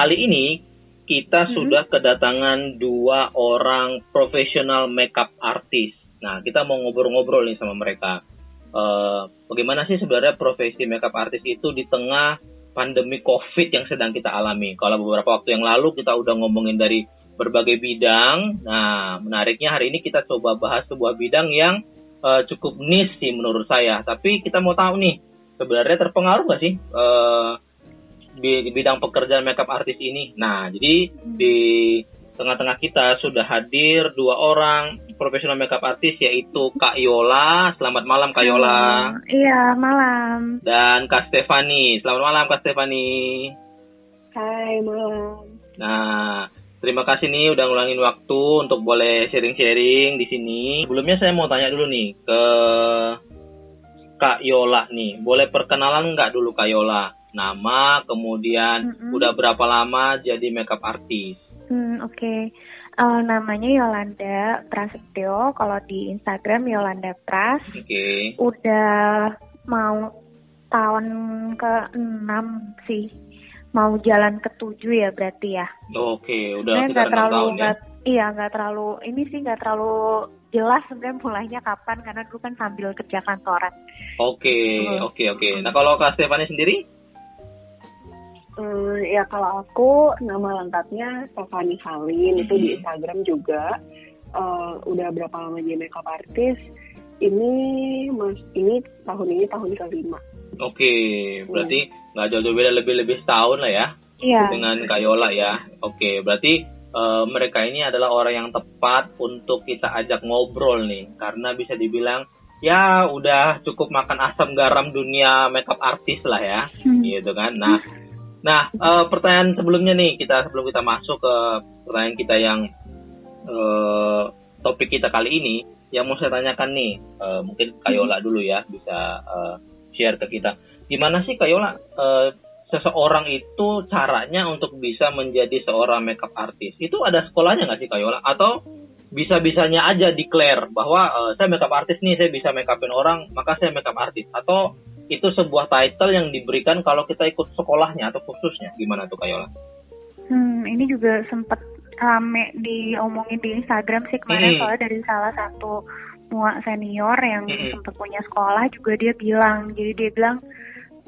kali ini kita sudah kedatangan dua orang profesional makeup artist. Nah, kita mau ngobrol-ngobrol nih sama mereka. Bagaimana sih sebenarnya profesi makeup artist itu di tengah pandemi COVID yang sedang kita alami? Kalau beberapa waktu yang lalu kita udah ngomongin dari berbagai bidang. Nah, menariknya hari ini kita coba bahas sebuah bidang yang cukup niche sih menurut saya. Tapi kita mau tahu nih, sebenarnya terpengaruh nggak sih di bidang pekerjaan makeup artist ini? Nah, jadi di tengah-tengah kita sudah hadir dua orang profesional makeup artist, yaitu Kak Yola. Selamat malam, Kak Yola. Iya, malam. Dan Kak Stephanie. Selamat malam, Kak Stephanie. Hai, malam. Nah, terima kasih nih udah ngulangin waktu untuk boleh sharing-sharing di sini. Sebelumnya saya mau tanya dulu nih ke Kak Yola nih. Boleh perkenalan nggak dulu, Kak Yola? Nama, kemudian udah berapa lama jadi makeup artist? Oke. Namanya Yolanda Prasetyo, kalau di Instagram Yolanda Pras. Oke. Udah mau tahun ke-6 sih. Mau jalan ke-7 ya berarti ya. Oke, udah sekitar 6 tahun ya. Iya, nggak terlalu jelas sebenarnya mulainya kapan karena dulu kan sambil kerja kantoran. Oke. Nah, kalau Kak Stephanie sendiri? Ya kalau aku nama lengkapnya Stephanie Halin, itu di Instagram juga. Udah berapa lama jadi makeup artist? Ini tahun ke-5. Oke, berarti nggak jauh-jauh beda, lebih setahun lah ya. Iya. Dengan Kak Yola ya. Oke, berarti mereka ini adalah orang yang tepat untuk kita ajak ngobrol nih, karena bisa dibilang ya udah cukup makan asam garam dunia makeup artist lah ya, gitu kan. Nah, pertanyaan sebelumnya nih, sebelum kita masuk ke pertanyaan kita yang topik kita kali ini, yang mau saya tanyakan nih, mungkin Kak Yola dulu ya, bisa share ke kita. Gimana sih Kak Yola, seseorang itu caranya untuk bisa menjadi seorang makeup artist? Itu ada sekolahnya nggak sih Kak Yola? Atau bisa-bisanya aja declare bahwa saya makeup artist nih, saya bisa make upin orang, maka saya makeup artist? Atau itu sebuah title yang diberikan kalau kita ikut sekolahnya atau kursusnya? Gimana tuh Kak Yola? Ini juga sempat rame diomongin di Instagram sih kemarin, soalnya dari salah satu muak senior yang sempat punya sekolah juga dia bilang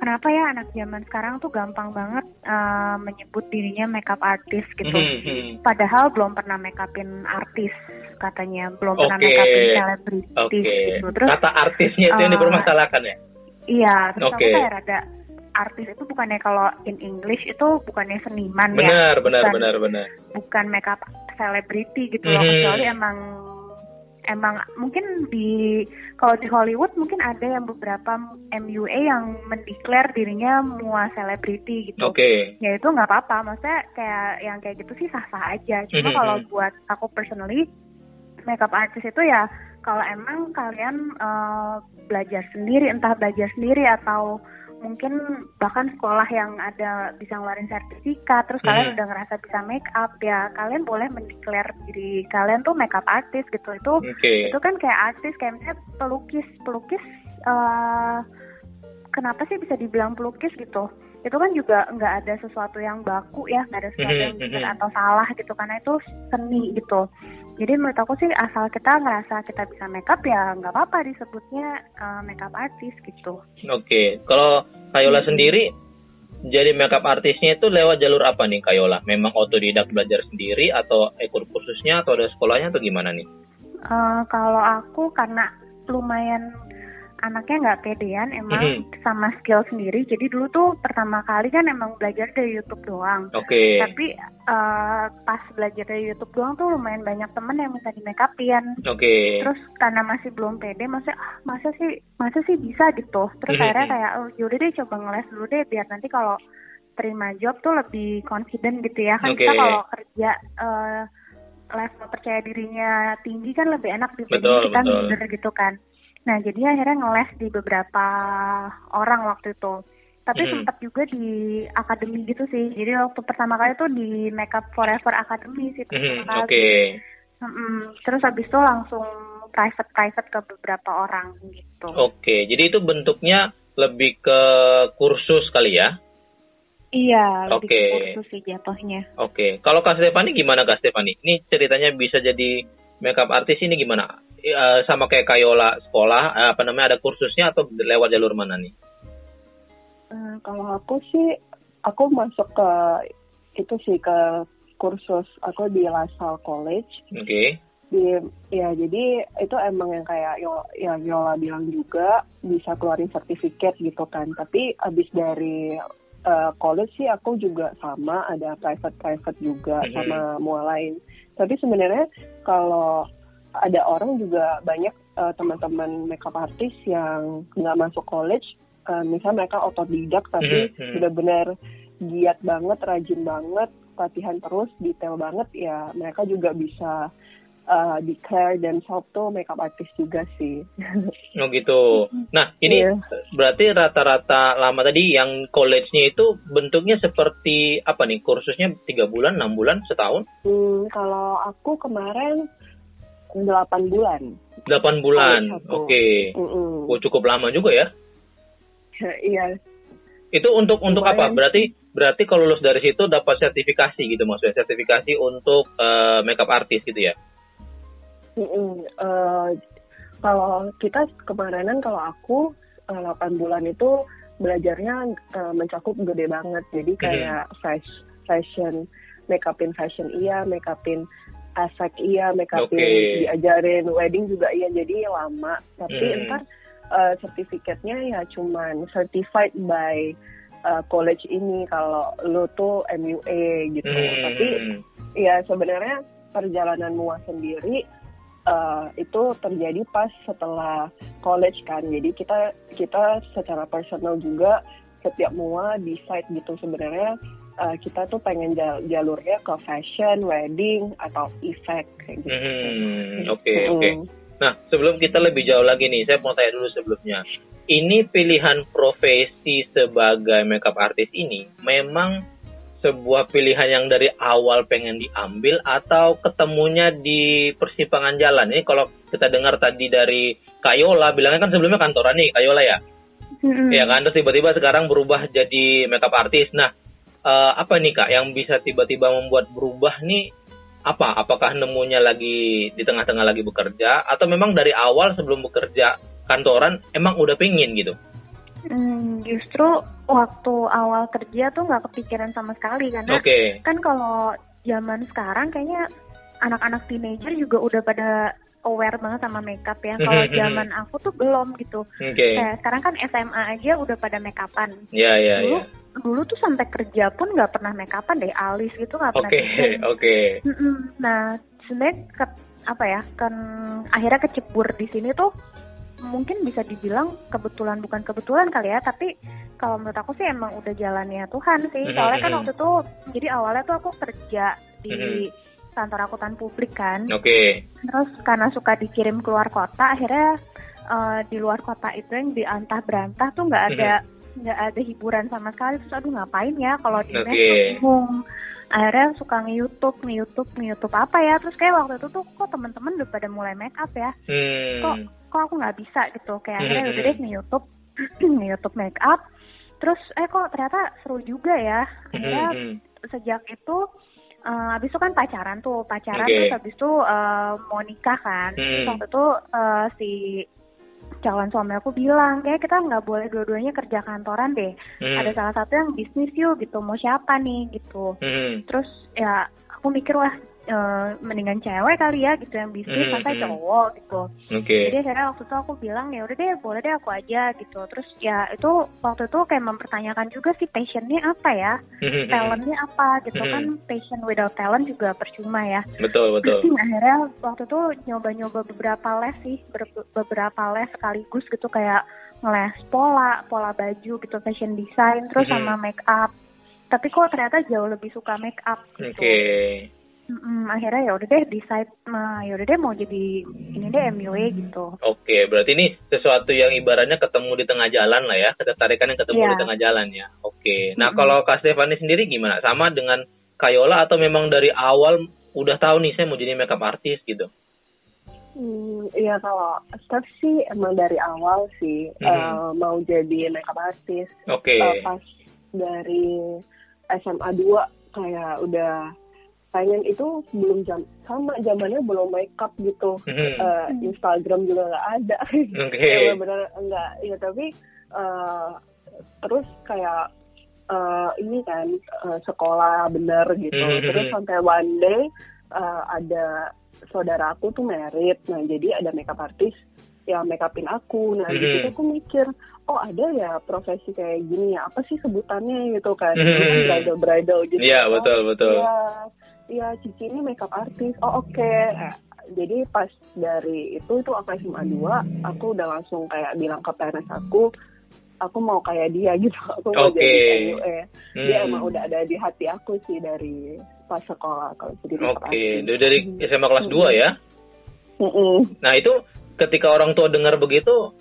kenapa ya anak zaman sekarang tuh gampang banget menyebut dirinya makeup artist gitu, padahal belum pernah makeupin artis katanya, belum pernah makeupin selebritis gitu. Terus kata artisnya itu yang dipermasalahkan ya? Iya, terus aku kayak rada artis itu bukannya kalau in English itu bukannya seniman, benar. Bukan makeup selebriti gitu loh, kecuali emang mungkin kalau di Hollywood mungkin ada yang beberapa MUA yang mendeklar dirinya mua selebriti gitu. Ya itu nggak apa-apa, maksudnya kayak yang kayak gitu sih sah-sah aja. Cuma kalau buat aku personally, makeup artist itu ya kalau emang kalian belajar sendiri atau mungkin bahkan sekolah yang ada bisa ngeluarin sertifikat, terus kalian udah ngerasa bisa make up ya, kalian boleh mendeklar diri kalian tuh makeup artist gitu. Itu itu kan kayak artis, kayak misalnya pelukis kenapa sih bisa dibilang pelukis gitu? Itu kan juga nggak ada sesuatu yang baku ya, nggak ada sesuatu yang benar atau salah gitu, karena itu seni gitu. Jadi menurut aku sih asal kita ngerasa kita bisa makeup ya nggak apa-apa disebutnya makeup artist gitu. Oke. Kalau Kak Yola sendiri jadi makeup artisnya itu lewat jalur apa nih Kak Yola? Memang autodidak belajar sendiri atau ikut kursusnya atau ada sekolahnya atau gimana nih? Kalau aku karena lumayan anaknya nggak pedean emang sama skill sendiri, jadi dulu tuh pertama kali kan emang belajar dari YouTube doang. Tapi pas belajar dari YouTube doang tuh lumayan banyak temen yang minta di make upin. Terus karena masih belum pede, maksudnya masa sih bisa gitu. Terus akhirnya kayak yaudah deh coba ngeles dulu deh biar nanti kalau terima job tuh lebih confident gitu ya kan. Kita kalau kerja level percaya dirinya tinggi kan lebih enak dibanding kita minder gitu kan. Nah, jadi akhirnya ngeles di beberapa orang waktu itu. Tapi sempat juga di akademi gitu sih. Jadi waktu pertama kali tuh di Makeup Forever Akademi sih. Terus habis itu langsung private ke beberapa orang gitu. Jadi itu bentuknya lebih ke kursus kali ya? Iya, lebih kursus sih jatuhnya. Oke. Kalau Kak Stephanie gimana Kak Stephanie? Ini ceritanya bisa jadi makeup artist ini gimana? Sama kayak Kayola sekolah, ada kursusnya atau lewat jalur mana nih? Kalau aku sih, aku masuk ke itu sih, ke kursus aku di La Salle College. Oke. Okay. Ya jadi itu emang yang kayak Yola bilang juga bisa keluarin sertifikat gitu kan. Tapi abis dari college sih aku juga sama ada private juga sama mua lain. Tapi sebenarnya kalau ada orang juga banyak teman-teman makeup artist yang nggak masuk college, misalnya mereka otodidak tapi benar-benar giat banget, rajin banget, latihan terus, detail banget ya mereka juga bisa declare dan shop tuh makeup artist juga sih. Oh gitu. Nah ini berarti rata-rata lama tadi yang college-nya itu bentuknya seperti apa nih? Kursusnya 3 bulan, 6 bulan, setahun? Kalau aku kemarin 8 bulan. 8 bulan, oke. Oh, cukup lama juga ya? Iya. Itu untuk apa? Berarti kalau lulus dari situ dapat sertifikasi gitu maksudnya? Sertifikasi untuk makeup artist gitu ya? Kalau kita kemarinan, kalau aku 8 bulan itu belajarnya mencakup gede banget. Jadi kayak fashion, makeupin fashion iya, makeupin aesthetic iya, makeupin diajarin wedding juga iya. Jadi lama. Tapi ntar sertifikatnya ya cuman certified by college ini kalau lo tuh MUA gitu. Tapi ya sebenarnya perjalanan mua sendiri itu terjadi pas setelah college kan, jadi kita secara personal juga setiap mua decide gitu sebenarnya kita tuh pengen jalurnya ke fashion, wedding atau effect kayak gitu. Oke. Nah sebelum kita lebih jauh lagi nih, saya mau tanya dulu sebelumnya, ini pilihan profesi sebagai makeup artist ini memang sebuah pilihan yang dari awal pengen diambil atau ketemunya di persimpangan jalan? Ini kalau kita dengar tadi dari Kayola, bilangnya kan sebelumnya kantoran nih Kayola ya? Ya kan, terus tiba-tiba sekarang berubah jadi makeup artist. Nah, apa nih Kak yang bisa tiba-tiba membuat berubah nih apa? Apakah nemunya lagi di tengah-tengah lagi bekerja atau memang dari awal sebelum bekerja kantoran emang udah pengen gitu? Justru waktu awal kerja tuh nggak kepikiran sama sekali karena kan kalau zaman sekarang kayaknya anak-anak teenager juga udah pada aware banget sama makeup ya. Kalau zaman aku tuh belum gitu. Kayak sekarang kan SMA aja udah pada makeupan. Dulu tuh sampai kerja pun nggak pernah makeupan deh, alis gitu nggak pernah. Nah sebenarnya akhirnya kecebur di sini tuh. Mungkin bisa dibilang kebetulan, bukan kebetulan kali ya, tapi kalau menurut aku sih emang udah jalannya Tuhan sih. Soalnya kan waktu itu, jadi awalnya tuh aku kerja di kantor akuntan publik kan. Terus karena suka dikirim keluar kota, akhirnya di luar kota itu yang diantah berantah tuh nggak ada hiburan sama sekali. Terus aduh ngapain ya kalau di mes bingung. Akhirnya suka nge-youtube apa ya. Terus kayak waktu itu tuh kok temen-temen udah pada mulai make up ya. Kok aku nggak bisa gitu. Kayak akhirnya udah deh nge-youtube make up. Terus kok ternyata seru juga ya. Akhirnya sejak itu abis itu kan pacaran terus abis itu mau nikah kan. Terus waktu itu si calon suami aku bilang kayak kita nggak boleh dua-duanya kerja kantoran deh, ada salah satu yang bisnis yuk gitu, mau siapa nih gitu. Terus ya aku mikir wah mendingan cewek kali ya gitu yang bisnis, masa cowok gitu. Jadi akhirnya waktu itu aku bilang ya udah deh boleh deh aku aja gitu. Terus ya itu waktu itu kayak mempertanyakan juga sih passionnya apa ya, talentnya apa gitu kan, passion without talent juga percuma ya. Betul. Akhirnya waktu itu nyoba beberapa les sih, beberapa les sekaligus gitu, kayak ngeles pola baju gitu, fashion design terus sama make up. Tapi kok ternyata jauh lebih suka make up gitu. Akhirnya ya udah deh decide, ya udah deh mau jadi ini deh MUA gitu. Berarti ini sesuatu yang ibaratnya ketemu di tengah jalan lah ya, ketertarikan yang ketemu di tengah jalan ya. Nah kalau Kak Stephanie sendiri gimana? Sama dengan Kayola atau memang dari awal udah tahu nih saya mau jadi makeup artist gitu? Iya kalau Steph sih emang dari awal sih mau jadi makeup artist. Pas dari SMA 2 kayak udah pengen itu belum sama zamannya belum makeup gitu. Instagram juga nggak ada. Okay. Benar nggak ya, tapi terus kayak ini kan sekolah bener gitu. Terus sampai one day ada saudara aku tuh married, nah jadi ada makeup artist yang makeupin aku. Nah gitu aku mikir, oh ada ya profesi kayak gini ya, apa sih sebutannya gitu kan, bridal gitu. Iya yeah, betul. Ya Cici ini makeup artist, oh oke. Nah, jadi pas dari itu aku SMA 2, aku udah langsung kayak bilang ke parents aku mau kayak dia gitu, aku mau jadi MUA. Dia emang udah ada di hati aku sih dari pas sekolah kalau jadi makeup artist. Oke, dari SMA kelas 2 ya? Nah itu ketika orang tua dengar begitu,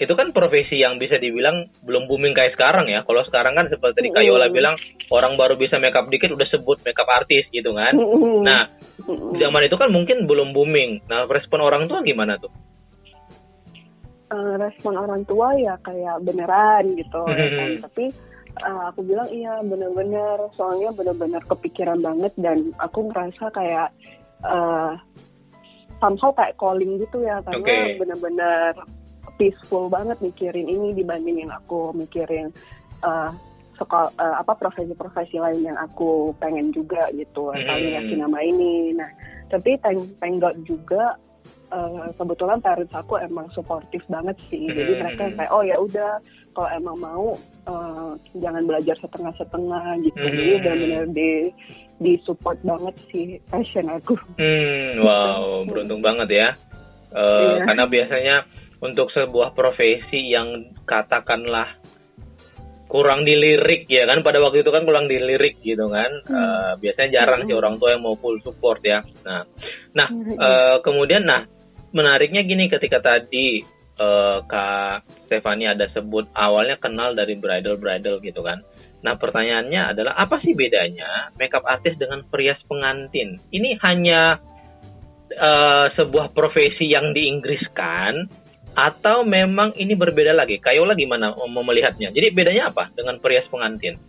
itu kan profesi yang bisa dibilang belum booming kayak sekarang ya. Kalau sekarang kan seperti tadi Kak Yola bilang, orang baru bisa makeup dikit udah sebut makeup artis gitu kan. Nah, zaman itu kan mungkin belum booming. Nah, respon orang tua gimana tuh? Respon orang tua ya kayak beneran gitu ya kan. Tapi aku bilang iya bener-bener, soalnya bener-bener kepikiran banget. Dan aku ngerasa kayak somehow kayak calling gitu ya, karena bener-bener peaceful banget mikirin ini dibandingin aku mikirin profesi-profesi lain yang aku pengen juga gitu, paling yakin sama ini. Nah tapi thank God juga kebetulan parents aku emang supportive banget sih, jadi mereka kayak oh ya udah kalau emang mau jangan belajar setengah-setengah gitu, jadi benar-benar di support banget sih passion aku. Wow, beruntung banget ya, karena biasanya untuk sebuah profesi yang katakanlah kurang dilirik ya kan, pada waktu itu kan kurang dilirik gitu kan, biasanya jarang sih orang tua yang mau full support ya. Kemudian menariknya gini, ketika tadi Kak Stephanie ada sebut awalnya kenal dari bridal gitu kan. Nah pertanyaannya adalah apa sih bedanya makeup artist dengan perias pengantin? Ini hanya sebuah profesi yang diinggriskan atau memang ini berbeda lagi? Kak Yola gimana melihatnya? Jadi bedanya apa dengan perias pengantin?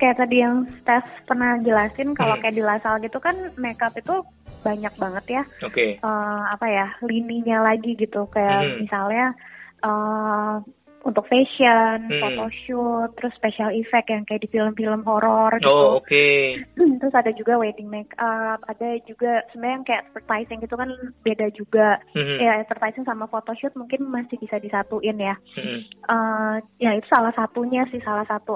Kayak tadi yang Steph pernah jelasin, kalau kayak di La Salle gitu kan makeup itu banyak banget ya. Lininya lagi gitu. Kayak misalnya untuk fashion, photoshoot, terus special effect yang kayak di film-film horor gitu. Terus ada juga wedding makeup, ada juga sebenarnya yang kayak advertising gitu kan beda juga. Ya advertising sama photoshoot mungkin masih bisa disatuin ya. Ya itu salah satunya sih, salah satu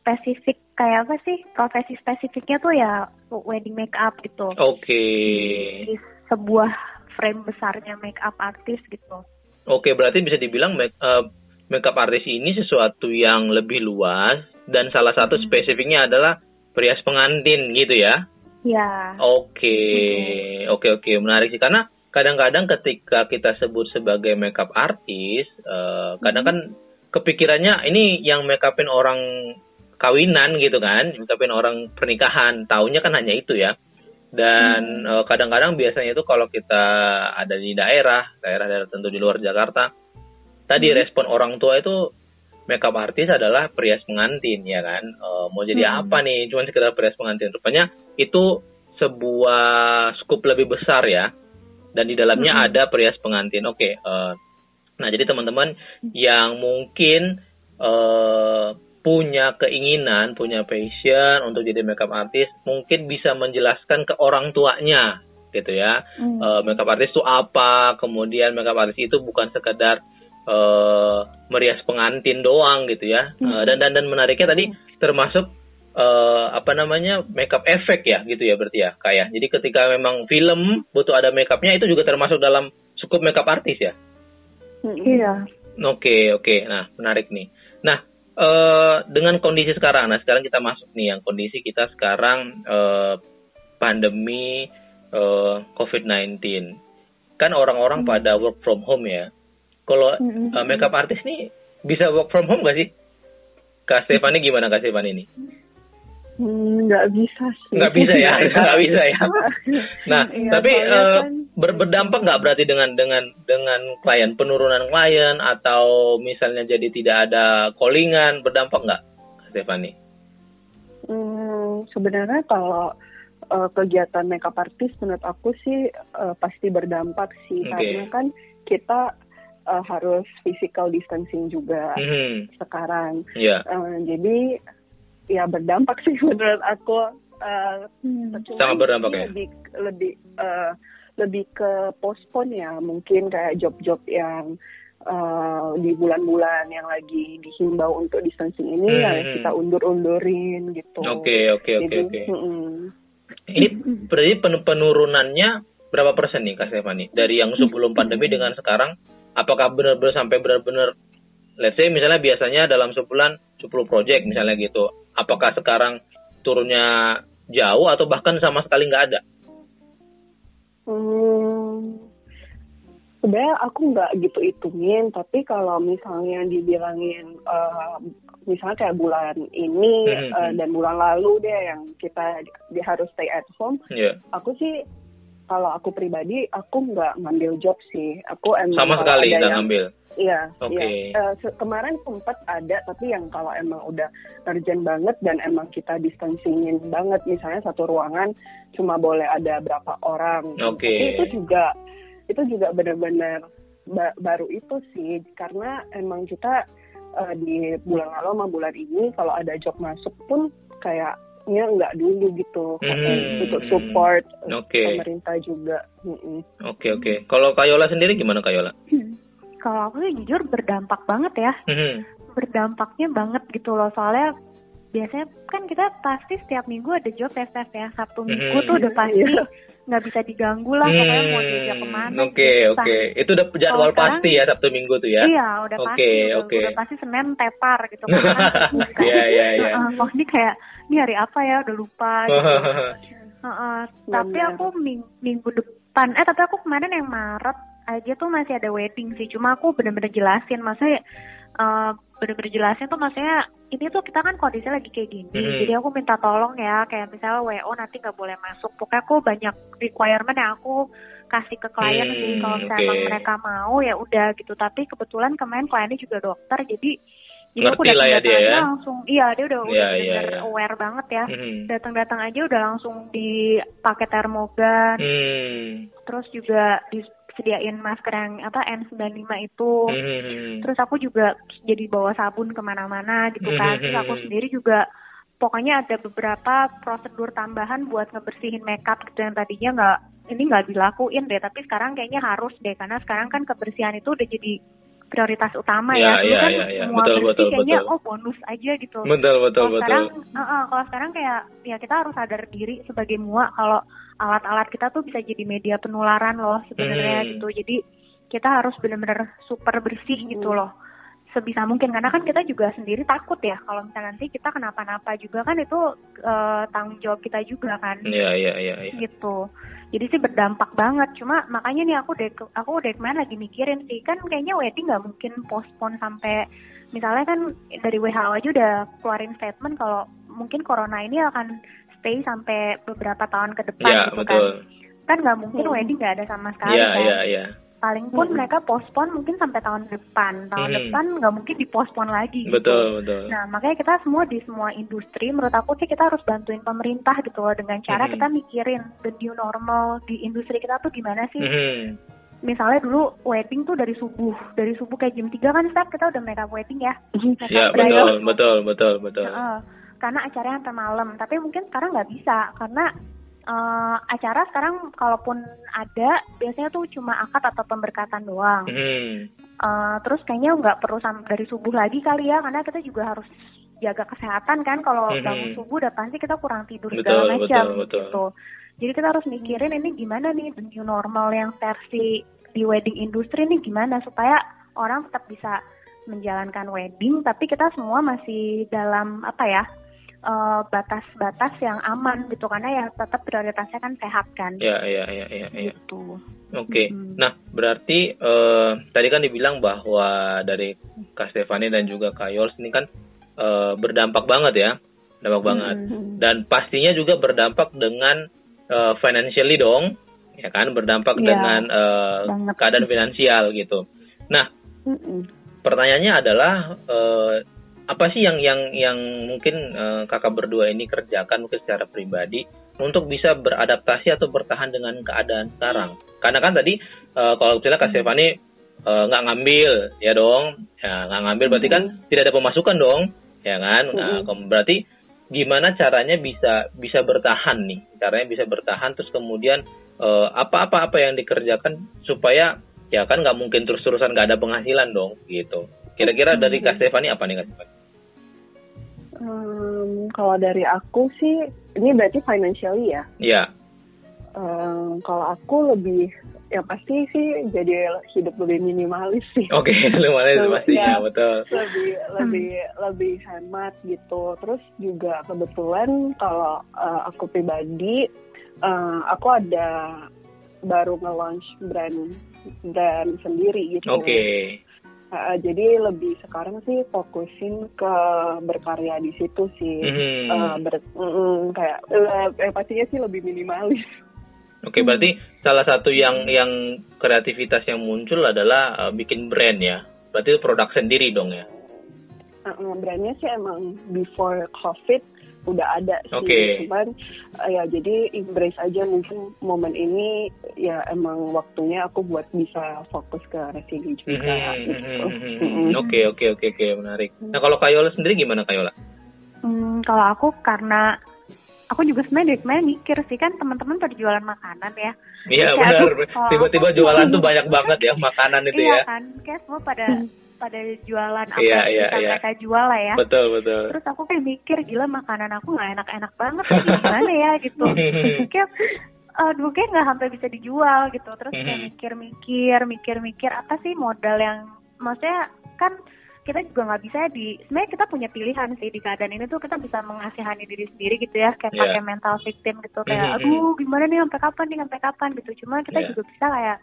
spesifik kayak apa sih profesi spesifiknya tuh ya wedding makeup gitu. Di sebuah frame besarnya makeup artist gitu. Berarti bisa dibilang makeup artist ini sesuatu yang lebih luas dan salah satu spesifiknya adalah perias pengantin gitu ya? Ya. Oke, menarik sih, karena kadang-kadang ketika kita sebut sebagai makeup artist, kadang kan kepikirannya ini yang makeupin orang kawinan gitu kan, makeupin orang pernikahan, taunya kan hanya itu ya. Dan kadang-kadang biasanya itu kalau kita ada di daerah tentu di luar Jakarta, tadi respon orang tua itu makeup artis adalah perias pengantin ya kan, mau jadi apa nih, cuma sekedar perias pengantin. Rupanya itu sebuah scoop lebih besar ya, dan di dalamnya ada perias pengantin. Nah jadi teman-teman yang mungkin punya keinginan, punya passion untuk jadi makeup artist, mungkin bisa menjelaskan ke orang tuanya gitu ya. Makeup artist itu apa, kemudian makeup artist itu bukan sekedar merias pengantin doang gitu ya. Dan menariknya tadi termasuk makeup effect ya gitu ya, berarti ya kayak. Jadi ketika memang film butuh ada makeupnya itu juga termasuk dalam scope makeup artist ya. Iya. Oke. Nah, menarik nih. Nah, dengan kondisi sekarang, sekarang kita masuk nih yang kondisi kita sekarang pandemi COVID-19, kan orang-orang pada work from home ya. Kalau makeup artist nih bisa work from home nggak sih? Kak Stephanie gimana Kak Stephanie ini? Nggak bisa sih. Nggak bisa ya, nggak bisa ya. Nah, ya, tapi kan, berdampak nggak berarti dengan klien, penurunan klien atau misalnya jadi tidak ada callingan, berdampak nggak, Stephanie? Sebenarnya kalau kegiatan makeup artist menurut aku sih pasti berdampak sih, karena kan kita harus physical distancing juga sekarang. Yeah. Jadi ya berdampak sih menurut aku, sama berdampak ya? Lebih ke postpone ya, mungkin kayak job-job yang di bulan-bulan yang lagi dihimbau untuk distancing ini ya kita undur-undurin gitu. Oke. Ini berarti penurunannya berapa persen nih Kak Stephanie? Dari yang sebelum pandemi dengan sekarang, apakah benar-benar sampai benar-benar let's say misalnya biasanya dalam sebulan 10 project misalnya gitu, apakah sekarang turunnya jauh atau bahkan sama sekali nggak ada? Sebenarnya aku nggak gitu hitungin, tapi kalau misalnya dibilangin misalnya kayak bulan ini dan bulan lalu deh yang kita harus stay at home, aku sih kalau aku pribadi aku nggak ngambil job sih, aku emang sama sekali nggak ngambil. Iya, okay. Kemarin sempat ada, tapi yang kalau emang udah urgent banget dan emang kita distancingin banget, misalnya satu ruangan cuma boleh ada berapa orang. Tapi itu juga benar-benar baru itu sih, karena emang kita di bulan lalu sama bulan ini kalau ada job masuk pun kayaknya nggak dulu gitu, untuk support pemerintah juga. Oke. Kalau Kayola sendiri gimana Kayola? Kalau aku sih jujur berdampak banget ya, berdampaknya banget gitu loh, soalnya biasanya kan kita pasti setiap minggu ada job tes ya, Sabtu minggu tuh udah pasti nggak bisa diganggu lah, pokoknya mau diajak kemana. Oke. Itu udah jadwal pasti ya Sabtu minggu tuh ya? Iya udah pasti. Udah pasti Senin tepar gitu kan. Iya. Wah ini kayak ini hari apa ya udah lupa. Gitu. Tapi aku minggu depan, tapi aku kemarin yang Maret aja tuh masih ada wedding sih, cuma aku bener-bener jelasin, maksudnya maksudnya ini tuh kita kan kondisinya lagi kayak gini, jadi aku minta tolong ya, kayak misalnya WO nanti nggak boleh masuk, pokoknya aku banyak requirement yang aku kasih ke klien sih, kalau misalnya mereka mau ya udah gitu, tapi kebetulan kemarin kliennya juga dokter, jadi ngerti aku udah datang langsung, dia udah aware banget ya, datang aja udah langsung dipakai termogan, terus juga disediain masker yang N95 itu, terus aku juga jadi bawa sabun kemana-mana gitu kan, terus aku sendiri juga pokoknya ada beberapa prosedur tambahan buat ngebersihin makeup gitu yang tadinya nggak dilakuin deh, tapi sekarang kayaknya harus deh, karena sekarang kan kebersihan itu udah jadi prioritas utama ya, semua bersih kayaknya bonus aja gitu. Betul. Kalau sekarang kayak ya kita harus sadar diri sebagai mua kalau alat-alat kita tuh bisa jadi media penularan loh sebenarnya gitu. Jadi kita harus benar-benar super bersih gitu loh sebisa mungkin, karena kan kita juga sendiri takut ya kalau misalnya nanti kita kenapa-napa juga kan itu tanggung jawab kita juga kan. Iya. Gitu. Jadi sih berdampak banget, cuma makanya nih aku udah kemarin lagi mikirin sih, kan kayaknya wedding nggak mungkin postpone sampai misalnya kan dari WHO aja udah keluarin statement kalau mungkin corona ini akan stay sampai beberapa tahun ke depan gitu betul. Kan nggak mungkin wedding nggak ada sama sekali kan. Iya. Paling pun mereka postpone mungkin sampai tahun depan nggak mungkin dipospon lagi gitu. Betul. Nah makanya kita semua di semua industri menurut aku sih kita harus bantuin pemerintah gitu loh, dengan cara kita mikirin the new normal di industri kita tuh gimana sih. Misalnya dulu wedding tuh dari subuh kayak jam 3 kan start kita udah makeup wedding ya. Iya betul. Karena acaranya sampai malam, tapi mungkin sekarang nggak bisa karena acara sekarang kalaupun ada biasanya tuh cuma akad atau pemberkatan doang. Terus kayaknya nggak perlu dari subuh lagi kali ya, karena kita juga harus jaga kesehatan kan, kalau bangun subuh udah pasti kita kurang tidur segala macam gitu. Jadi kita harus mikirin ini gimana nih the new normal yang versi di wedding industry ini gimana supaya orang tetap bisa menjalankan wedding tapi kita semua masih dalam batas-batas yang aman gitu, karena ya tetap prioritasnya kan sehat kan. Iya. Gitu. Oke. Nah, berarti tadi kan dibilang bahwa dari Kak Stephanie dan juga Kak Yols ini kan berdampak banget ya. dampak banget. Dan pastinya juga berdampak dengan financially dong, ya kan, berdampak dengan keadaan finansial gitu. Nah, pertanyaannya adalah apa sih yang mungkin kakak berdua ini kerjakan mungkin secara pribadi untuk bisa beradaptasi atau bertahan dengan keadaan sekarang? Karena kan tadi kalau misalnya Kak Stephanie nggak ngambil, ya dong, ya, nggak ngambil berarti kan tidak ada pemasukan dong, ya kan? Nah, berarti gimana caranya bisa bertahan nih? Caranya bisa bertahan, terus kemudian apa yang dikerjakan supaya ya kan nggak mungkin terus-terusan nggak ada penghasilan dong, gitu. Kira-kira dari Kak Stephanie apa nih Kak Stephanie? Kalau dari aku sih, ini berarti financially ya? Iya. Kalau aku lebih, ya pasti sih jadi hidup lebih minimalis sih. Oke, minimalis pasti ya, betul. Lebih hemat gitu. Terus juga kebetulan kalau aku pribadi, aku ada baru nge-launch brand sendiri gitu. Oke. Jadi lebih sekarang sih fokusin ke berkarya di situ sih, pastinya sih lebih minimalis. Oke, berarti salah satu yang kreativitas yang muncul adalah bikin brand ya, berarti itu produk sendiri dong ya? Brandnya sih emang before COVID udah ada sih, cuman ya jadi embrace aja mungkin momen ini ya emang waktunya aku buat bisa fokus ke resili juga. Oke, menarik. Nah kalau Kayola sendiri gimana Kayola? Kalau aku karena aku juga sebenarnya mikir sih kan teman-teman pada jualan makanan ya. Iya benar. Tiba-tiba jualan tuh banyak banget ya makanan itu ya. Iya kan, kayak semua pada jualan apa yang kita jual lah ya. Betul. Terus aku kayak mikir gila makanan aku nggak enak-enak banget gimana ya gitu. Kayak kayak nggak sampai bisa dijual gitu. Terus kayak mikir apa sih modal yang maksudnya kan kita juga nggak bisa sebenarnya kita punya pilihan sih di keadaan ini tuh kita bisa mengasihani diri sendiri gitu ya kayak pakai mental victim gitu kayak aduh gimana nih sampai kapan gitu. Cuma kita juga bisa kayak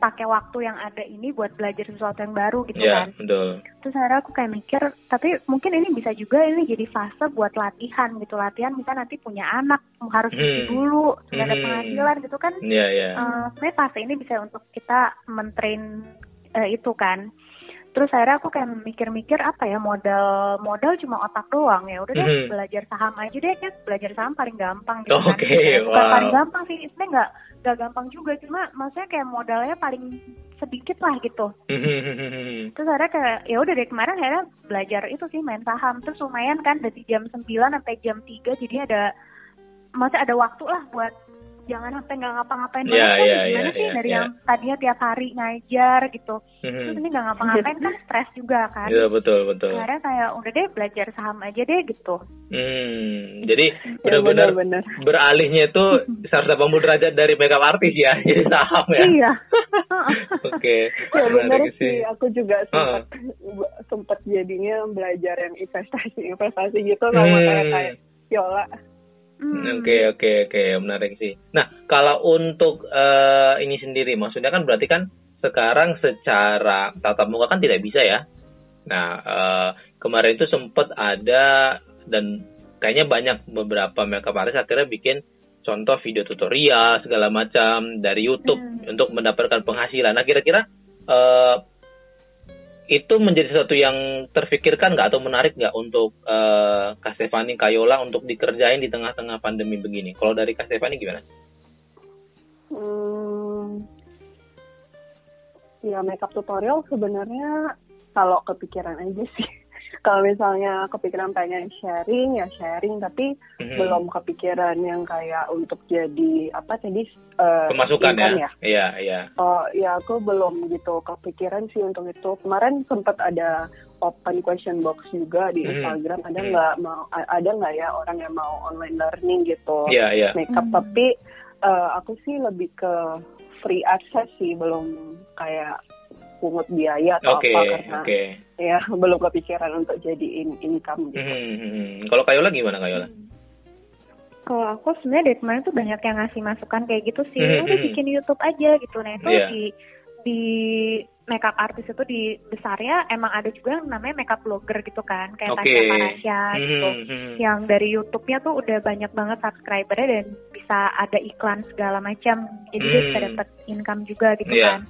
pakai waktu yang ada ini buat belajar sesuatu yang baru gitu kan. Betul. Terus akhirnya aku kayak mikir, tapi mungkin ini bisa juga ini jadi fase buat latihan gitu. Latihan misalnya nanti punya anak, harus isi dulu, sudah ada penghasilan gitu kan. Sebenarnya fase ini bisa untuk kita mentrain itu kan. Terus akhirnya aku kayak mikir-mikir apa ya modal cuma otak doang ya. Udah deh belajar saham aja deh kan. Belajar saham paling gampang gitu kan. Paling gampang sih, sebenarnya nggak gampang juga, cuma maksudnya kayak modalnya paling sedikit lah gitu. Terus akhirnya kayak ya udah dari kemarin akhirnya belajar itu sih main saham. Terus lumayan kan dari jam 9 sampai jam 3 jadi ada waktu lah buat jangan sampai nggak ngapa-ngapain yang tadinya tiap hari ngajar gitu. Terus ini nggak ngapa-ngapain kan stres juga kan. Iya betul. Karena kayak udah deh belajar saham aja deh gitu. Jadi benar-benar beralihnya itu 180 derajat dari makeup artis ya jadi saham ya. Iya. Oke. Ya benar sih. Aku juga sempat jadinya belajar yang investasi gitu sama kayak Yola. Oke, menarik sih. Nah, kalau untuk ini sendiri, maksudnya kan berarti kan sekarang secara tatap muka kan tidak bisa ya. Nah, kemarin itu sempat ada dan kayaknya banyak beberapa makeup artist akhirnya bikin contoh video tutorial segala macam dari YouTube untuk mendapatkan penghasilan. Nah, kira-kira itu menjadi sesuatu yang terfikirkan nggak atau menarik nggak untuk Kak Stephanie, Kayola untuk dikerjain di tengah-tengah pandemi begini? Kalau dari Kak Stephanie gimana? Ya makeup tutorial sebenarnya kalau kepikiran aja sih. Kalau misalnya kepikiran pengen sharing ya sharing, tapi belum kepikiran yang kayak untuk jadi pemasukan ya? Iya. Oh ya aku belum gitu kepikiran sih untuk itu. Kemarin sempat ada open question box juga di Instagram ada nggak ya orang yang mau online learning gitu makeup, tapi aku sih lebih ke free access sih, belum kayak pungut biaya atau karena ya belum kepikiran untuk jadiin income gitu. Kalau Kayola gimana Kayola? Kalau aku sebenarnya dari kemarin tuh banyak yang ngasih masukan kayak gitu sih, udah bikin YouTube aja gitu. Nah itu di makeup artis itu di besarnya emang ada juga yang namanya makeup blogger gitu kan, kayak Tanya Marasia gitu, yang dari YouTube-nya tuh udah banyak banget subscribernya dan bisa ada iklan segala macam, jadi dia bisa dapat income juga gitu kan.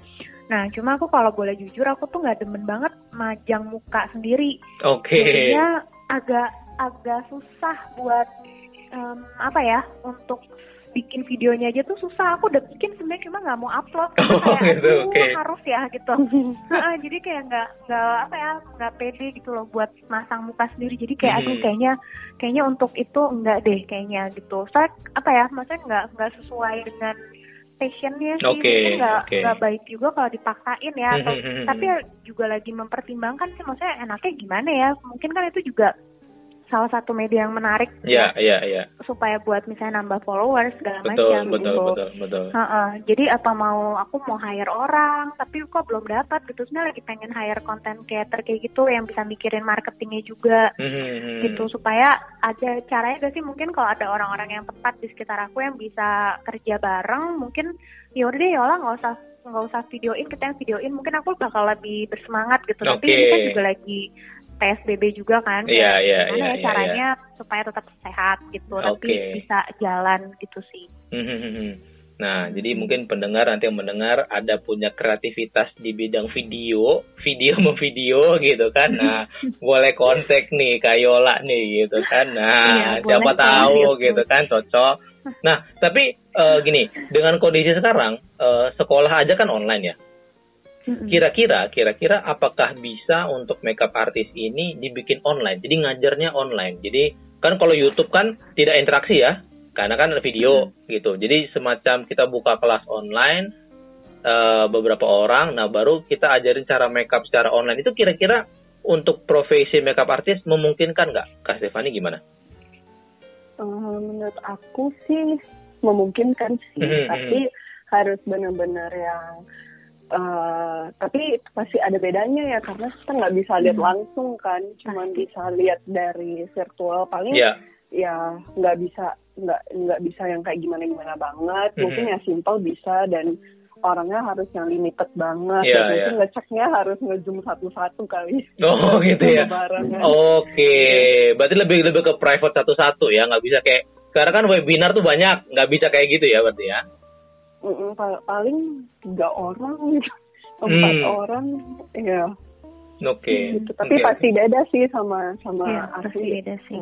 Nah, cuma aku kalau boleh jujur, aku tuh nggak demen banget majang muka sendiri. Jadinya agak susah buat apa ya, untuk bikin videonya aja tuh susah. Aku udah bikin sebenarnya cuma nggak mau upload. Harus ya gitu. Jadi kayak nggak apa ya, nggak pede gitu loh buat masang muka sendiri. Jadi kayak aduh kayaknya untuk itu enggak deh kayaknya gitu. Saya apa ya, maksudnya nggak sesuai dengan passionnya sih, mungkin nggak baik juga kalau dipaksain ya. Atau, tapi juga lagi mempertimbangkan sih, maksudnya enaknya gimana ya. Mungkin kan itu juga salah satu media yang menarik. Supaya buat misalnya nambah followers segala macam gitu. Betul. Jadi apa mau aku mau hire orang, tapi kok belum dapat gitu. Sebenarnya lagi pengen hire content creator kayak gitu yang bisa mikirin marketingnya juga gitu, supaya ada caranya gak sih, mungkin kalau ada orang-orang yang tepat di sekitar aku yang bisa kerja bareng, mungkin yaudah deh Yola nggak usah videoin, kita yang videoin, mungkin aku bakal lebih bersemangat gitu. Tapi ini kan juga lagi PSBB juga kan, gimana caranya supaya tetap sehat gitu, tapi bisa jalan gitu sih. Nah, jadi mungkin pendengar nanti yang mendengar ada punya kreativitas di bidang video gitu kan. Nah, boleh kontak nih Kak Yola nih gitu kan. Nah, siapa tahu gitu kan cocok. Nah, tapi gini, dengan kondisi sekarang sekolah aja kan online ya. Kira-kira apakah bisa untuk makeup artis ini dibikin online? Jadi ngajarnya online. Jadi kan kalau YouTube kan tidak interaksi ya, karena kan ada video gitu. Jadi semacam kita buka kelas online beberapa orang, nah baru kita ajarin cara makeup secara online. Itu kira-kira untuk profesi makeup artis memungkinkan nggak? Kak Stephanie gimana? Menurut aku sih memungkinkan sih, tapi harus benar-benar yang tapi pasti ada bedanya ya, karena kita nggak bisa lihat langsung kan, cuman bisa lihat dari virtual paling ya nggak bisa yang kayak gimana banget, mungkin yang simple bisa dan orangnya harus yang limited banget, mungkin ngeceknya harus ngezoom satu-satu kali. Oh gitu ya. Berarti lebih ke private satu-satu ya, nggak bisa kayak karena kan webinar tuh banyak, nggak bisa kayak gitu ya berarti ya. Paling 3 orang gitu, 4 orang ya. Gitu. Tapi pasti beda sih sama ya, artis. Beda sih.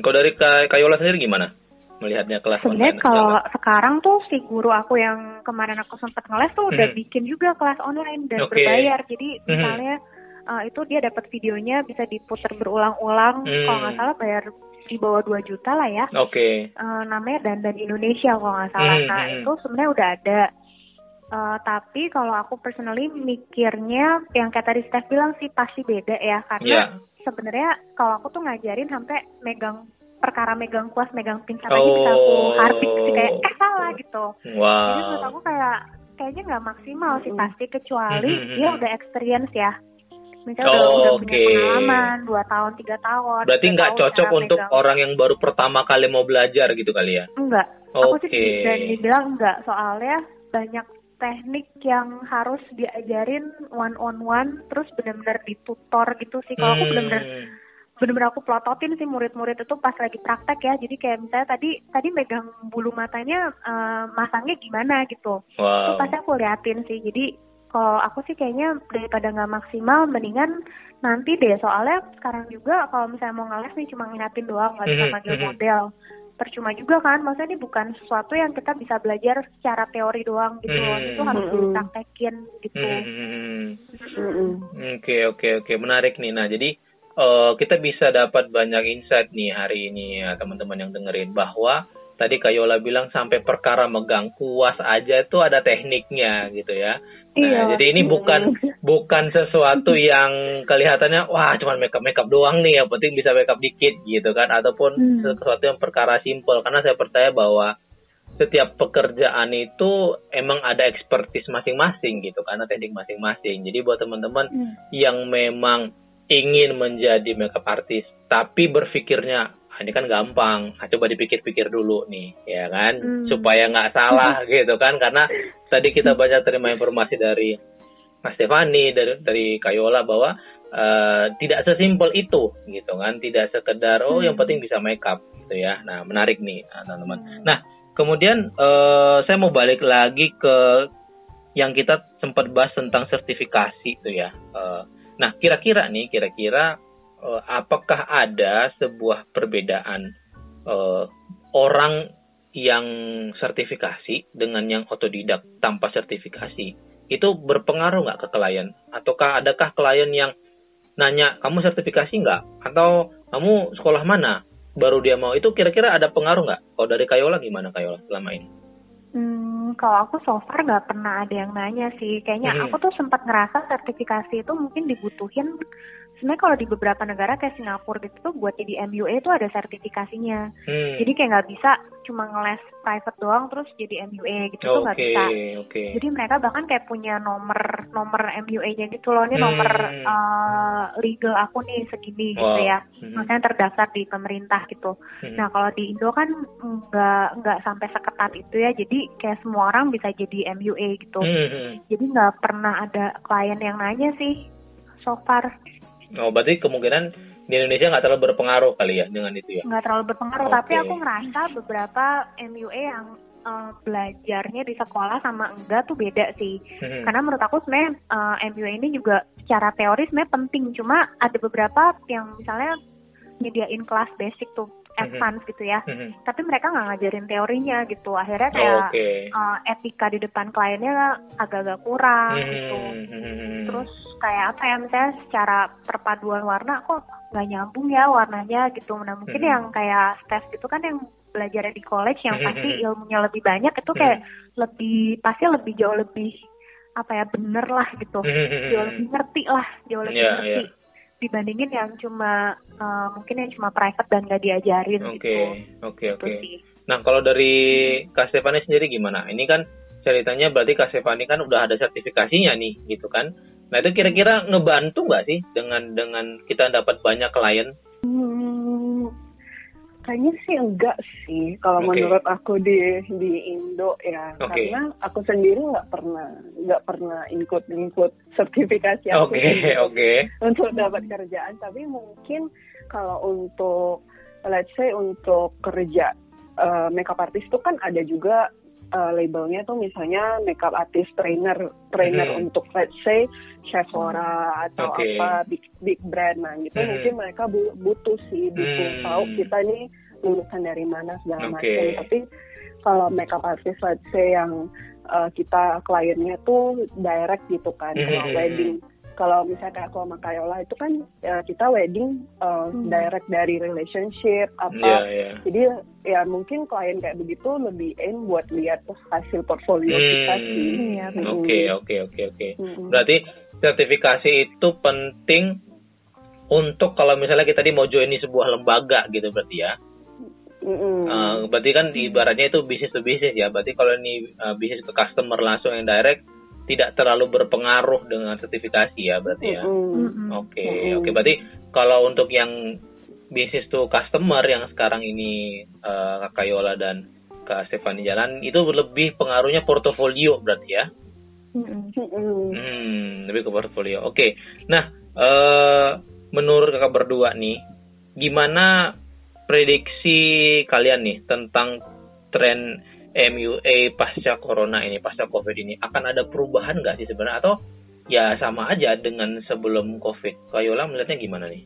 Kalau dari Kak Yola sendiri gimana melihatnya kelas online? Sebenarnya kalau sekarang tuh si guru aku yang kemarin aku sempat ngeles tuh udah bikin juga kelas online dan berbayar. Jadi misalnya itu dia dapat videonya bisa diputar berulang-ulang, kalau nggak salah bayar di bawah 2 juta lah ya. Namanya Dandan Indonesia kalau nggak salah. Nah itu sebenarnya udah ada. Tapi kalau aku personally mikirnya yang kayak tadi Steph bilang sih pasti beda ya, karena sebenarnya kalau aku tuh ngajarin sampai megang kuas, megang pin sampai bisa aku hardik sih kayak salah gitu. Jadi menurut aku kayaknya nggak maksimal sih pasti, kecuali dia udah experience ya. Misalnya udah punya pengalaman 2 tahun, 3 tahun. Berarti nggak cocok untuk orang yang baru pertama kali mau belajar gitu kali ya? Enggak. Aku sih dibilang enggak. Soalnya banyak teknik yang harus diajarin one on one, terus benar-benar ditutor gitu sih. Kalau aku benar-benar aku pelototin sih murid-murid itu pas lagi praktek ya. Jadi kayak misalnya tadi megang bulu matanya masangnya gimana gitu. Itu pasti aku liatin sih. Jadi kalau aku sih kayaknya daripada nggak maksimal, mendingan nanti deh. Soalnya sekarang juga kalau misalnya mau ngeles nih cuma nginapin doang, nggak bisa manggil model. Percuma juga kan, maksudnya ini bukan sesuatu yang kita bisa belajar secara teori doang gitu. Itu harus dipraktekin gitu. Oke. Menarik nih. Nah, jadi kita bisa dapat banyak insight nih hari ini ya teman-teman yang dengerin, bahwa tadi Kak Yola bilang sampai perkara megang kuas aja tuh ada tekniknya gitu ya. Nah, jadi ini bukan sesuatu yang kelihatannya wah cuman makeup doang nih, yang penting bisa makeup dikit gitu kan, ataupun sesuatu yang perkara simpel, karena saya percaya bahwa setiap pekerjaan itu emang ada expertise masing-masing gitu, karena teknik masing-masing. Jadi buat teman-teman yang memang ingin menjadi makeup artist tapi berpikirnya ini kan gampang, coba dipikir-pikir dulu nih, ya kan, supaya nggak salah gitu kan, karena tadi kita banyak terima informasi dari Mas Stephanie, dari Kak Yola, bahwa tidak sesimpel itu gitu kan, tidak sekedar oh yang penting bisa makeup gitu ya. Nah, menarik nih teman-teman. Nah, kemudian saya mau balik lagi ke yang kita sempat bahas tentang sertifikasi itu ya. Nah, kira-kira apakah ada sebuah perbedaan orang yang sertifikasi dengan yang otodidak tanpa sertifikasi? Itu berpengaruh nggak ke klien? Ataukah adakah klien yang nanya, kamu sertifikasi nggak? Atau kamu sekolah mana? Baru dia mau. Itu kira-kira ada pengaruh nggak? Kalau dari Kayola gimana Kayola selama ini? Kalau aku so far nggak pernah ada yang nanya sih. Kayaknya aku tuh sempat ngerasa sertifikasi itu mungkin dibutuhin. Sebenarnya kalau di beberapa negara kayak Singapura gitu tuh buat jadi MUA itu ada sertifikasinya. Jadi kayak nggak bisa cuma ngeles private doang terus jadi MUA gitu, tuh nggak bisa. Jadi mereka bahkan kayak punya nomor MUA-nya gitu loh. Ini nomor legal aku nih segini gitu ya. Maksudnya terdaftar di pemerintah gitu. Nah kalau di Indo kan nggak sampai seketat itu ya. Jadi kayak semua orang bisa jadi MUA gitu. Jadi nggak pernah ada klien yang nanya sih so far. Oh, berarti kemungkinan di Indonesia nggak terlalu berpengaruh kali ya dengan itu ya? Nggak terlalu berpengaruh, tapi aku ngerasa beberapa MUA yang belajarnya di sekolah sama enggak tuh beda sih. Karena menurut aku sebenarnya MUA ini juga secara teori sebenarnya penting. Cuma ada beberapa yang misalnya nyediain kelas basic tuh advance gitu ya, tapi mereka nggak ngajarin teorinya gitu, akhirnya kayak etika di depan kliennya agak-agak kurang gitu, terus kayak apa ya, misalnya secara perpaduan warna kok nggak nyambung ya warnanya gitu. Nah mungkin yang kayak Steph gitu kan yang belajarnya di college yang pasti ilmunya lebih banyak itu kayak lebih jauh lebih apa ya bener lah gitu, jauh lebih ngerti lah, jauh lebih ngerti. Dibandingin yang cuma mungkin private dan nggak diajarin gitu. Nah kalau dari Kak Stephanie sendiri gimana? Ini kan ceritanya berarti Kak Stephanie kan udah ada sertifikasinya nih gitu kan? Nah itu kira-kira ngebantu nggak sih dengan kita dapat banyak klien? Kayaknya sih enggak sih kalau menurut aku di Indo ya, karena aku sendiri nggak pernah ikut sertifikasi aku untuk dapat kerjaan. Tapi mungkin kalau untuk let's say untuk kerja makeup artist itu kan ada juga labelnya tuh, misalnya makeup artist trainer untuk let's say Sephora atau apa big brand. Nah gitu mungkin mereka butuh sih tahu kita nih lulusan dari mana segala macam. Tapi kalau makeup artist let's say yang kita kliennya tuh direct gitu kan, kalau wedding, kalau misalnya aku sama Kayola itu kan kita wedding direct dari relationship apa, jadi ya mungkin klien kayak begitu lebih aim buat lihat hasil portfolio kita sih. Oke. Berarti sertifikasi itu penting untuk kalau misalnya kita mau join di sebuah lembaga gitu berarti ya. Berarti kan ibaratnya itu bisnis to bisnis ya. Berarti kalau ini bisnis ke customer langsung yang direct, tidak terlalu berpengaruh dengan sertifikasi ya berarti ya. Oke, berarti kalau untuk yang bisnis to customer yang sekarang ini Kak Yola dan Kak Stephanie jalan itu lebih pengaruhnya portofolio berarti ya. Lebih ke portofolio. Oke. Nah, menurut kakak berdua nih, gimana prediksi kalian nih tentang tren MUA pasca corona ini, pasca covid ini, akan ada perubahan nggak sih sebenarnya, atau ya sama aja dengan sebelum covid? Kak Yola melihatnya gimana nih?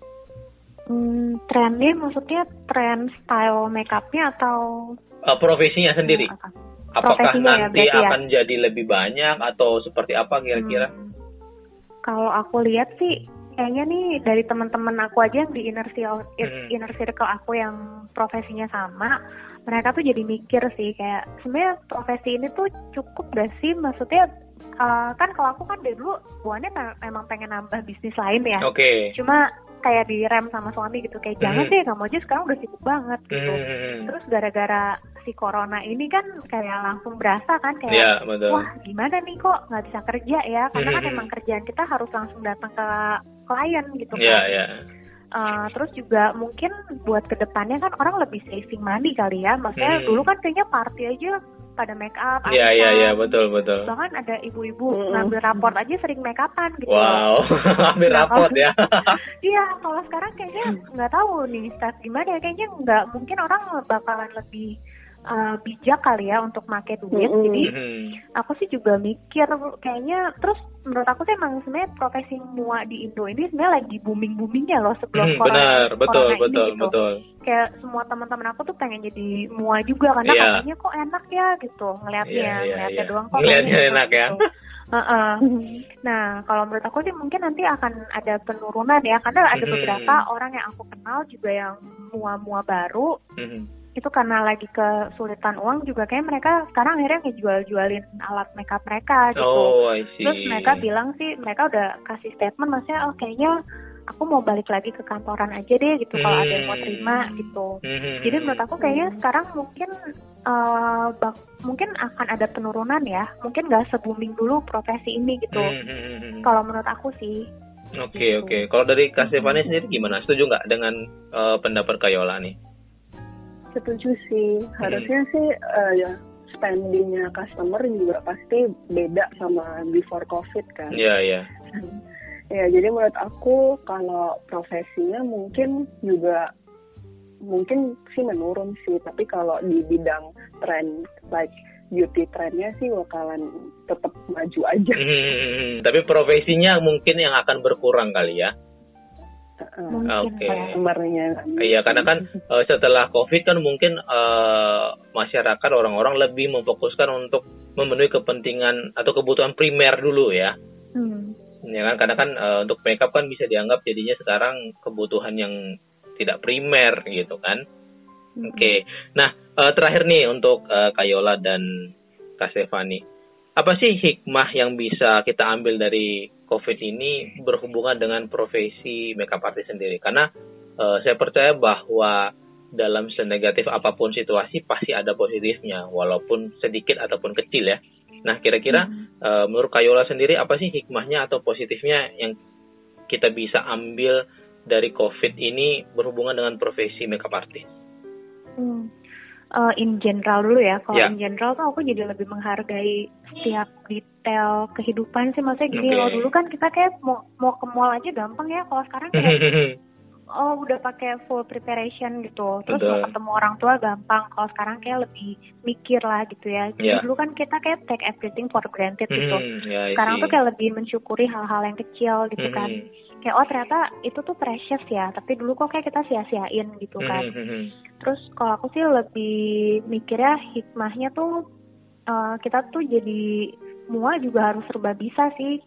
Trennya maksudnya tren style makeupnya atau profesinya sendiri? Apakah profesinya nanti ya, akan jadi lebih banyak atau seperti apa kira-kira? Kalau aku lihat sih kayaknya nih dari teman-teman aku aja yang di inner circle aku yang profesinya sama, mereka tuh jadi mikir sih kayak sebenarnya profesi ini tuh cukup gak sih? Maksudnya kan kalau aku kan dari dulu buahnya memang pengen nambah bisnis lain ya. Cuma kayak direm sama suami gitu kayak jangan sih, kamu aja sekarang udah sibuk banget gitu. Terus gara-gara si corona ini kan kayak langsung berasa kan kayak wah gimana nih kok nggak bisa kerja ya, karena kan emang kerjaan kita harus langsung datang ke klien gitu kan. Terus juga mungkin buat kedepannya kan orang lebih saving money kali ya. Maksudnya dulu kan kayaknya party aja pada make up. Iya iya iya, betul betul. Bahkan ada ibu-ibu ngambil raport aja sering make upan gitu. Wow, ambil raport ya. Iya, kalau sekarang kayaknya nggak tahu nih start gimana, kayaknya nggak mungkin orang bakalan lebih bijak kali ya untuk make duit. Jadi aku sih juga mikir kayaknya, terus menurut aku sih emang sebenarnya profesi mua di Indo ini sebenarnya lagi booming-boomingnya loh sebelum corona, betul. Kayak semua teman-teman aku tuh pengen jadi mua juga karena katanya kok enak ya gitu ngelihatnya, ngelihatnya doang kok ngelihatnya enak gitu. Nah, kalau menurut aku sih mungkin nanti akan ada penurunan ya, karena ada beberapa orang yang aku kenal juga yang mua-mua baru itu karena lagi kesulitan uang juga, kayak mereka sekarang akhirnya ngejual-jualin alat makeup mereka gitu. Oh, I see. Terus mereka bilang sih, mereka udah kasih statement maksudnya, oh kayaknya aku mau balik lagi ke kantoran aja deh gitu kalau ada yang mau terima gitu. Jadi menurut aku kayaknya sekarang mungkin mungkin akan ada penurunan ya, mungkin nggak se-booming dulu profesi ini gitu. Kalau menurut aku sih. Oke. Kalau dari Kak Stephanie sendiri gimana? Setuju nggak dengan pendapat Kak Yola nih? Setuju sih, harusnya sih ya spendingnya customer juga pasti beda sama before COVID kan. Ya jadi menurut aku kalau profesinya mungkin sih menurun sih, tapi kalau di bidang trend like beauty trendnya sih bakalan tetap maju aja. Tapi profesinya mungkin yang akan berkurang kali ya. Iya, karena kan setelah COVID kan mungkin masyarakat, orang-orang lebih memfokuskan untuk memenuhi kepentingan atau kebutuhan primer dulu ya. Ya kan, karena kan untuk makeup kan bisa dianggap jadinya sekarang kebutuhan yang tidak primer gitu kan. Oke. Nah, terakhir nih untuk Kak Yola dan Kak Stephanie, apa sih hikmah yang bisa kita ambil dari COVID ini berhubungan dengan profesi makeup artist sendiri? Karena saya percaya bahwa dalam senegatif apapun situasi pasti ada positifnya, walaupun sedikit ataupun kecil ya. Nah, kira-kira menurut Kak Yola sendiri apa sih hikmahnya atau positifnya yang kita bisa ambil dari COVID ini berhubungan dengan profesi makeup artist? In general dulu ya, kalau in general tuh aku jadi lebih menghargai setiap detail kehidupan sih, maksudnya gini loh, dulu kan kita kayak mau ke mall aja gampang ya, kalau sekarang kayak udah pakai full preparation gitu, terus mau ketemu orang tua gampang, kalau sekarang kayak lebih mikir lah gitu ya. Dulu kan kita kayak take everything for granted gitu, sekarang tuh kayak lebih mensyukuri hal-hal yang kecil gitu kan. Kayak oh ternyata itu tuh precious ya, tapi dulu kok kayak kita sia-siain gitu kan. Terus kalau aku sih lebih mikirnya hikmahnya tuh kita tuh jadi mua juga harus serba bisa sih.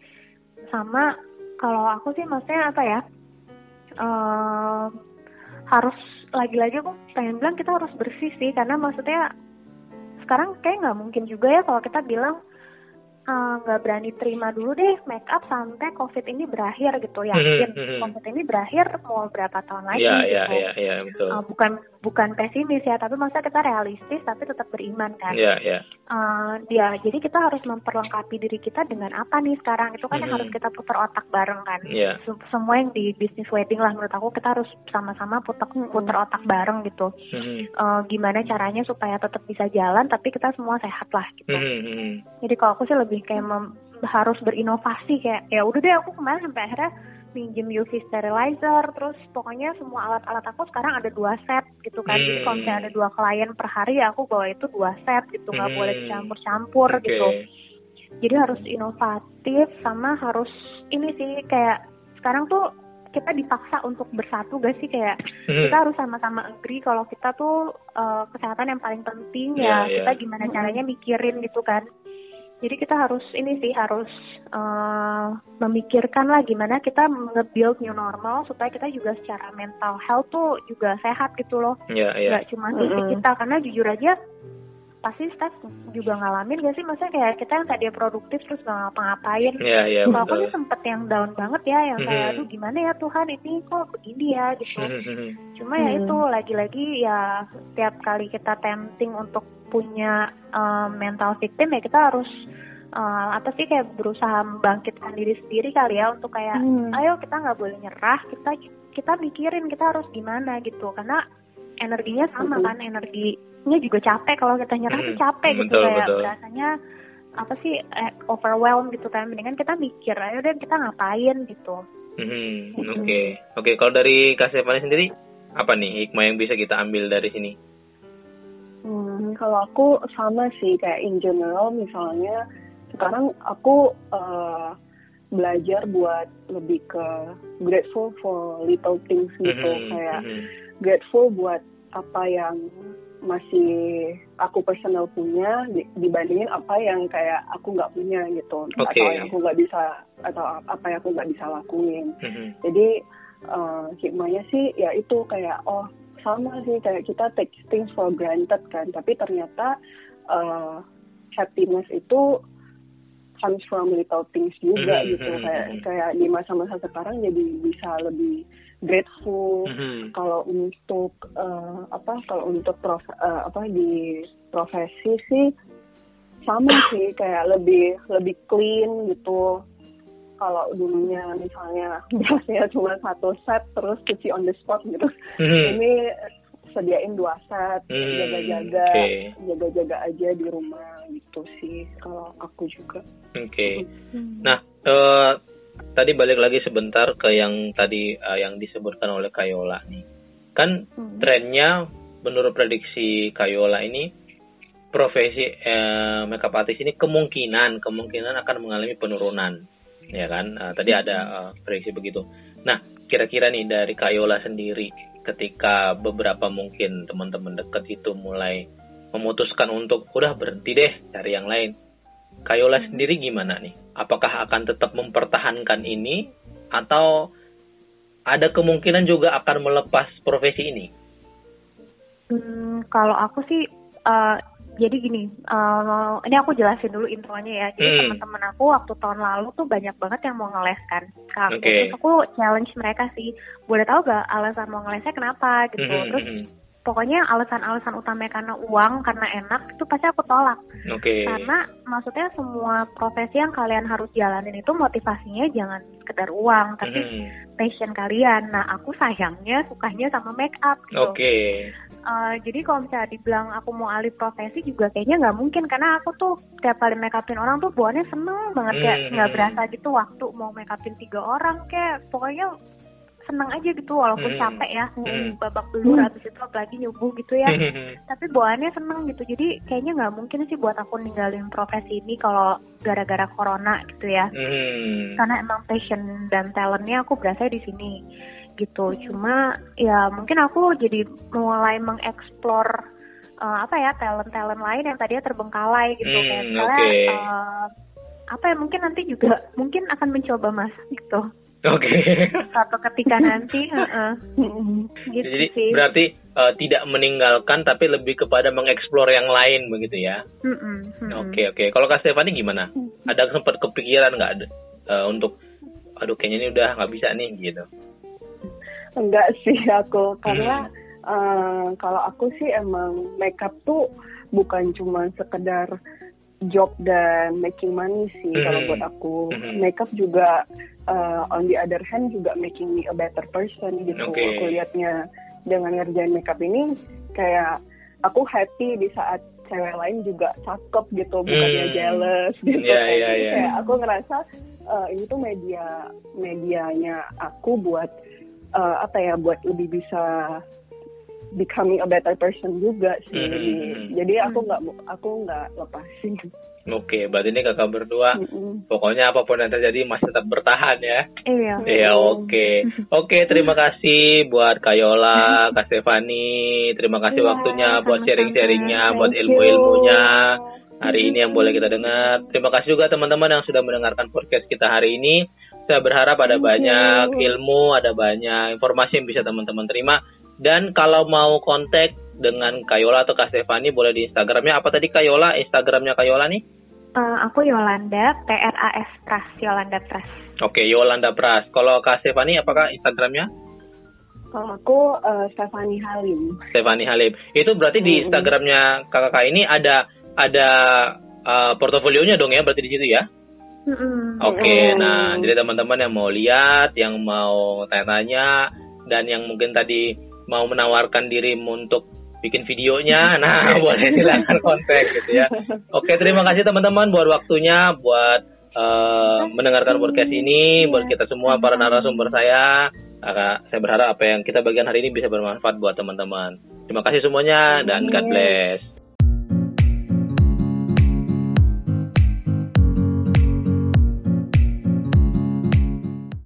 Sama kalau aku sih maksudnya apa ya, harus, lagi-lagi aku pengen bilang kita harus bersih sih, karena maksudnya sekarang kayak nggak mungkin juga ya kalau kita bilang nggak berani terima dulu deh make up sampai COVID ini berakhir gitu, yakin COVID ini berakhir mau berapa tahun lagi gitu. Bukan pesimis ya, tapi maksudnya kita realistis tapi tetap beriman kan. Jadi kita harus memperlengkapi diri kita dengan apa nih sekarang, itu kan yang harus kita putar otak bareng kan. Semua yang di bisnis wedding lah menurut aku kita harus sama-sama putar otak bareng gitu. Gimana caranya supaya tetap bisa jalan tapi kita semua sehat lah gitu. Jadi kalau aku sih lebih kayak harus berinovasi, kayak ya udah deh aku kemarin sampai akhirnya minjem UV sterilizer, terus pokoknya semua alat-alat aku sekarang ada 2 set gitu kan. Jadi kalau misalnya ada 2 klien per hari ya aku bawa itu 2 set gitu, nggak boleh dicampur-campur gitu. Jadi harus inovatif, sama harus ini sih kayak sekarang tuh kita dipaksa untuk bersatu gak sih, kayak kita harus sama-sama agree kalau kita tuh kesehatan yang paling penting ya. Kita gimana caranya mikirin gitu kan. Jadi kita harus ini sih, harus memikirkan lah gimana kita nge-build new normal supaya kita juga secara mental health tuh juga sehat gitu loh. Gak cuma fisik kita, karena jujur aja pasti staff juga ngalamin gak sih, maksudnya kayak kita yang tadi produktif terus gak ngapa-ngapain. Kalau aku sih sempet yang down banget ya, yang kayak aduh gimana ya Tuhan ini kok begini ya gitu. Cuma ya itu lagi-lagi ya setiap kali kita tempting untuk punya mental victim ya kita harus kayak berusaha membangkitkan diri sendiri kali ya, untuk kayak ayo kita nggak boleh nyerah, kita mikirin kita harus gimana gitu, karena energinya sama kan, energi sebenarnya juga capek kalau kita nyerah tuh capek gitu, kayak rasanya apa sih overwhelmed gitu kan. Mendingan kita mikir ayo deh kita ngapain gitu. Oke, kalau dari Kak Stephanie sendiri apa nih hikmah yang bisa kita ambil dari sini? Kalau aku sama sih, kayak in general misalnya sekarang aku belajar buat lebih ke grateful for little things gitu, kayak grateful buat apa yang masih aku personal punya dibandingin apa yang kayak aku nggak punya gitu, atau yang aku nggak bisa atau apa yang aku nggak bisa lakuin. Jadi hikmahnya sih ya itu kayak sama sih, kayak kita take things for granted kan, tapi ternyata happiness itu comes from little things juga gitu, kayak di masa-masa sekarang jadi bisa lebih grateful kalau untuk di profesi sih sama sih, kayak lebih clean gitu. Kalau dulunya misalnya biasanya cuma 1 set terus cuci on the spot gitu, ini sediain 2 set, jaga-jaga aja di rumah gitu sih kalau aku juga. Nah tadi balik lagi sebentar ke yang tadi yang disebutkan oleh Kak Yola nih kan, trennya menurut prediksi Kak Yola ini profesi makeup artist ini kemungkinan akan mengalami penurunan ya kan, tadi ada prediksi begitu. Nah kira-kira nih dari Kak Yola sendiri ketika beberapa mungkin teman-teman dekat itu mulai memutuskan untuk udah berhenti deh cari yang lain, Kak Yola sendiri gimana nih? Apakah akan tetap mempertahankan ini atau ada kemungkinan juga akan melepas profesi ini? Kalau aku sih jadi gini, ini aku jelasin dulu intronya ya. Jadi teman-teman aku waktu tahun lalu tuh banyak banget yang mau ngeles kan. Terus aku challenge mereka sih, boleh tahu gak alasan mau ngelesnya kenapa gitu. Terus pokoknya alasan-alasan utamanya karena uang, karena enak, itu pasti aku tolak. Karena maksudnya semua profesi yang kalian harus jalanin itu motivasinya jangan sekedar uang, tapi passion kalian. Nah aku sayangnya sukanya sama make up gitu. Jadi kalau misalnya dibilang aku mau alih profesi juga kayaknya nggak mungkin, karena aku tuh tiap kali make upin orang tuh buahnya seneng banget, kayak nggak berasa gitu waktu mau make upin 3 orang, kayak pokoknya seneng aja gitu walaupun capek ya, babak belur abis itu apalagi nyubuh gitu ya, tapi bawaannya seneng gitu. Jadi kayaknya nggak mungkin sih buat aku ninggalin profesi ini kalau gara-gara corona gitu ya, karena emang passion dan talentnya aku berasa di sini gitu. Cuma ya mungkin aku jadi mulai mengeksplor talent-talent lain yang tadinya terbengkalai gitu, kayak misalnya mungkin nanti juga mungkin akan mencoba masak gitu. Suatu ketika nanti, gitu. Jadi sih berarti tidak meninggalkan tapi lebih kepada mengeksplor yang lain begitu ya. Oke. Kalau Kak Stephanie gimana? Ada sempat kepikiran nggak untuk, aduh kayaknya ini udah nggak bisa nih gitu? Enggak sih aku, karena kalau aku sih emang makeup tuh bukan cuma sekedar job dan making money sih kalau buat aku. Makeup juga on the other hand juga making me a better person gitu. Aku liatnya dengan ngerjain makeup ini kayak aku happy di saat cewek lain juga cakep gitu, bukannya jealous gitu. Kayak aku ngerasa ini tuh medianya aku buat buat lebih bisa becoming a better person juga sih. Jadi aku nggak lepasin. Berarti ini kakak berdua pokoknya apapun yang terjadi masih tetap bertahan ya. Iya. Oke, terima kasih buat Kak Yola, Kak Stephanie. Terima kasih waktunya buat sharing-sharingnya, buat ilmu-ilmunya hari ini yang boleh kita dengar. Terima kasih juga teman-teman yang sudah mendengarkan podcast kita hari ini. Saya berharap ada banyak ilmu, ada banyak informasi yang bisa teman-teman terima. Dan kalau mau kontak dengan Kak Yola atau Kak Stephanie boleh di Instagramnya. Apa tadi Kak Yola? Instagramnya Kak Yola nih? Aku Yolanda, P-R-A-S, Pras, Yolanda Pras. Yolanda Pras. Kalau Kak Stephanie, apakah Instagramnya? Kalau aku Stephanie Halin. Stephanie Halin. Itu berarti di Instagramnya kakak ini ada portofolionya dong ya, berarti di situ ya? Nah jadi teman-teman yang mau lihat, yang mau tanya-tanya, dan yang mungkin tadi mau menawarkan diri untuk bikin videonya, nah boleh silakan kontak gitu ya. Oke, terima kasih teman-teman buat waktunya, buat mendengarkan podcast ini, buat kita semua para narasumber saya. Saya berharap apa yang kita bagikan hari ini bisa bermanfaat buat teman-teman. Terima kasih semuanya dan God bless.